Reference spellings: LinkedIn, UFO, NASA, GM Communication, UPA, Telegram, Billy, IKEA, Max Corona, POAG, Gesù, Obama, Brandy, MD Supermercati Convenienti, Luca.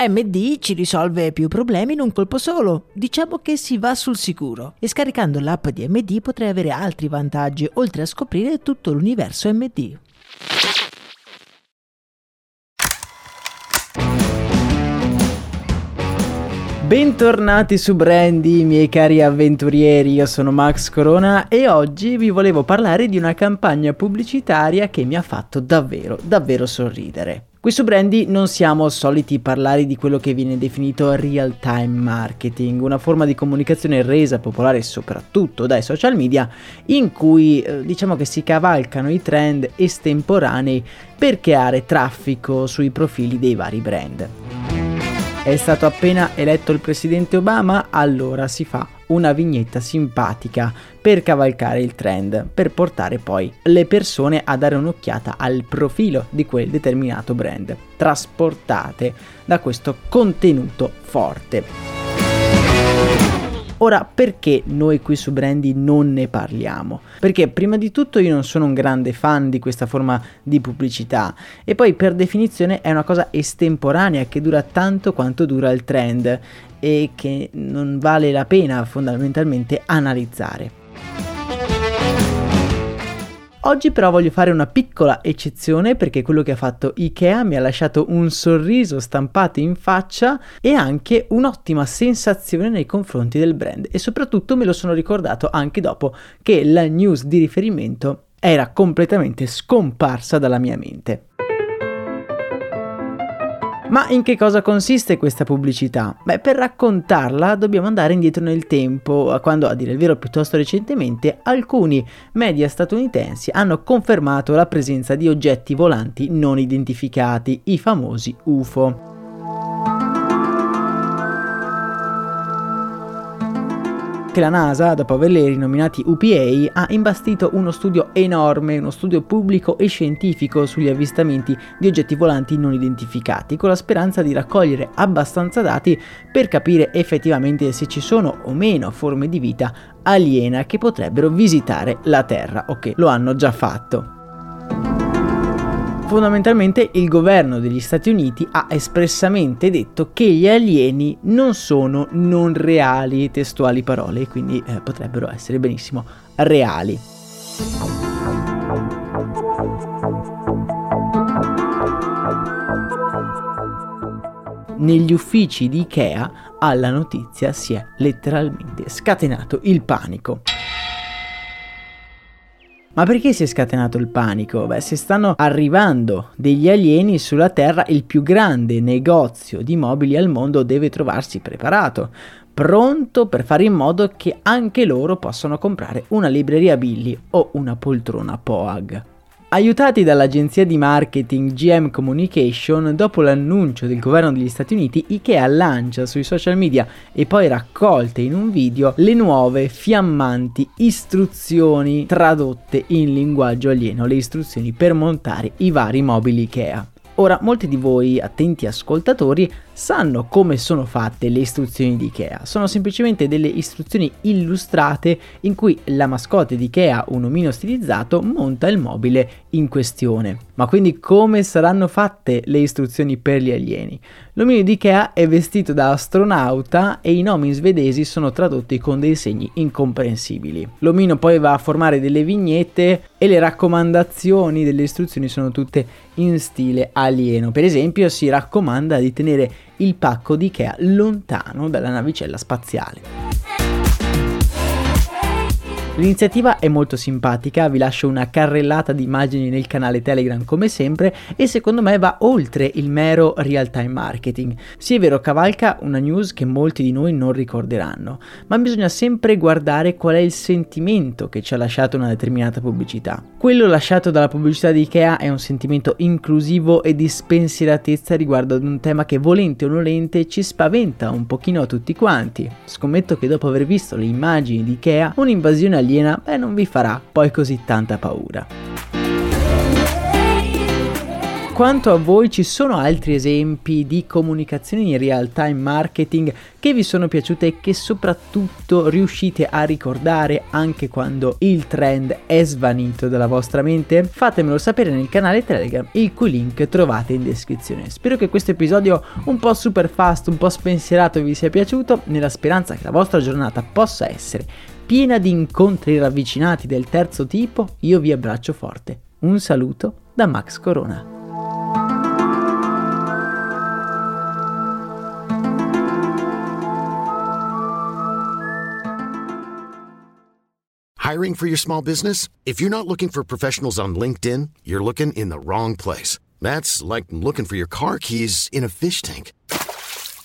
MD ci risolve più problemi in un colpo solo, diciamo che si va sul sicuro, e scaricando l'app di MD potrai avere altri vantaggi oltre a scoprire tutto l'universo MD. Bentornati su Brandy, miei cari avventurieri, io sono Max Corona e oggi vi volevo parlare di una campagna pubblicitaria che mi ha fatto davvero sorridere. Qui su Brandy non siamo soliti parlare di quello che viene definito real time marketing, una forma di comunicazione resa popolare soprattutto dai social media, in cui diciamo che si cavalcano i trend estemporanei per creare traffico sui profili dei vari brand. È stato appena eletto il presidente Obama, allora si fa una vignetta simpatica per cavalcare il trend, per portare poi le persone a dare un'occhiata al profilo di quel determinato brand, trasportate da questo contenuto forte. Ora, perché noi qui su Brandy non ne parliamo? Perché prima di tutto io non sono un grande fan di questa forma di pubblicità e poi per definizione è una cosa estemporanea che dura tanto quanto dura il trend e che non vale la pena fondamentalmente analizzare. Oggi però voglio fare una piccola eccezione perché quello che ha fatto IKEA mi ha lasciato un sorriso stampato in faccia e anche un'ottima sensazione nei confronti del brand, e soprattutto me lo sono ricordato anche dopo che la news di riferimento era completamente scomparsa dalla mia mente. Ma in che cosa consiste questa pubblicità? Beh, per raccontarla dobbiamo andare indietro nel tempo, a quando, a dire il vero, piuttosto recentemente, alcuni media statunitensi hanno confermato la presenza di oggetti volanti non identificati, i famosi UFO. La NASA, dopo averli rinominati UPA, ha imbastito uno studio enorme, uno studio pubblico e scientifico sugli avvistamenti di oggetti volanti non identificati, con la speranza di raccogliere abbastanza dati per capire effettivamente se ci sono o meno forme di vita aliena che potrebbero visitare la Terra o che lo hanno già fatto. Fondamentalmente il governo degli Stati Uniti ha espressamente detto che gli alieni non sono non reali, testuali parole, quindi potrebbero essere benissimo reali. Negli uffici di IKEA alla notizia si è letteralmente scatenato il panico. Ma perché si è scatenato il panico? Beh, se stanno arrivando degli alieni sulla Terra, il più grande negozio di mobili al mondo deve trovarsi preparato, pronto per fare in modo che anche loro possano comprare una libreria Billy o una poltrona POAG. Aiutati dall'agenzia di marketing GM Communication, dopo l'annuncio del governo degli Stati Uniti, IKEA lancia sui social media e poi raccolte in un video le nuove fiammanti istruzioni tradotte in linguaggio alieno, le istruzioni per montare i vari mobili IKEA. Ora, molti di voi, attenti ascoltatori, sanno come sono fatte le istruzioni di IKEA. Sono semplicemente delle istruzioni illustrate in cui la mascotte di IKEA, un omino stilizzato, monta il mobile in questione. Ma quindi come saranno fatte le istruzioni per gli alieni? L'omino di IKEA è vestito da astronauta e i nomi svedesi sono tradotti con dei segni incomprensibili. L'omino poi va a formare delle vignette e le raccomandazioni delle istruzioni sono tutte in stile alieno. Per esempio, si raccomanda di tenere il pacco di IKEA lontano dalla navicella spaziale. L'iniziativa è molto simpatica, vi lascio una carrellata di immagini nel canale Telegram come sempre e secondo me va oltre il mero real time marketing. Sì, è vero, cavalca una news che molti di noi non ricorderanno, ma bisogna sempre guardare qual è il sentimento che ci ha lasciato una determinata pubblicità. Quello lasciato dalla pubblicità di IKEA è un sentimento inclusivo e di spensieratezza riguardo ad un tema che volente o nolente ci spaventa un pochino a tutti quanti. Scommetto che dopo aver visto le immagini di IKEA, un'invasione aliena non vi farà poi così tanta paura. Quanto a voi, ci sono altri esempi di comunicazioni in real time marketing che vi sono piaciute e che soprattutto riuscite a ricordare anche quando il trend è svanito dalla vostra mente? Fatemelo sapere nel canale Telegram, il cui link trovate in descrizione. Spero che questo episodio un po' super fast, un po' spensierato vi sia piaciuto, nella speranza che la vostra giornata possa essere piena di incontri ravvicinati del terzo tipo. Io vi abbraccio forte. Un saluto da Max Corona. Hiring for your small business? If you're not looking for professionals on LinkedIn, you're looking in the wrong place. That's like looking for your car keys in a fish tank.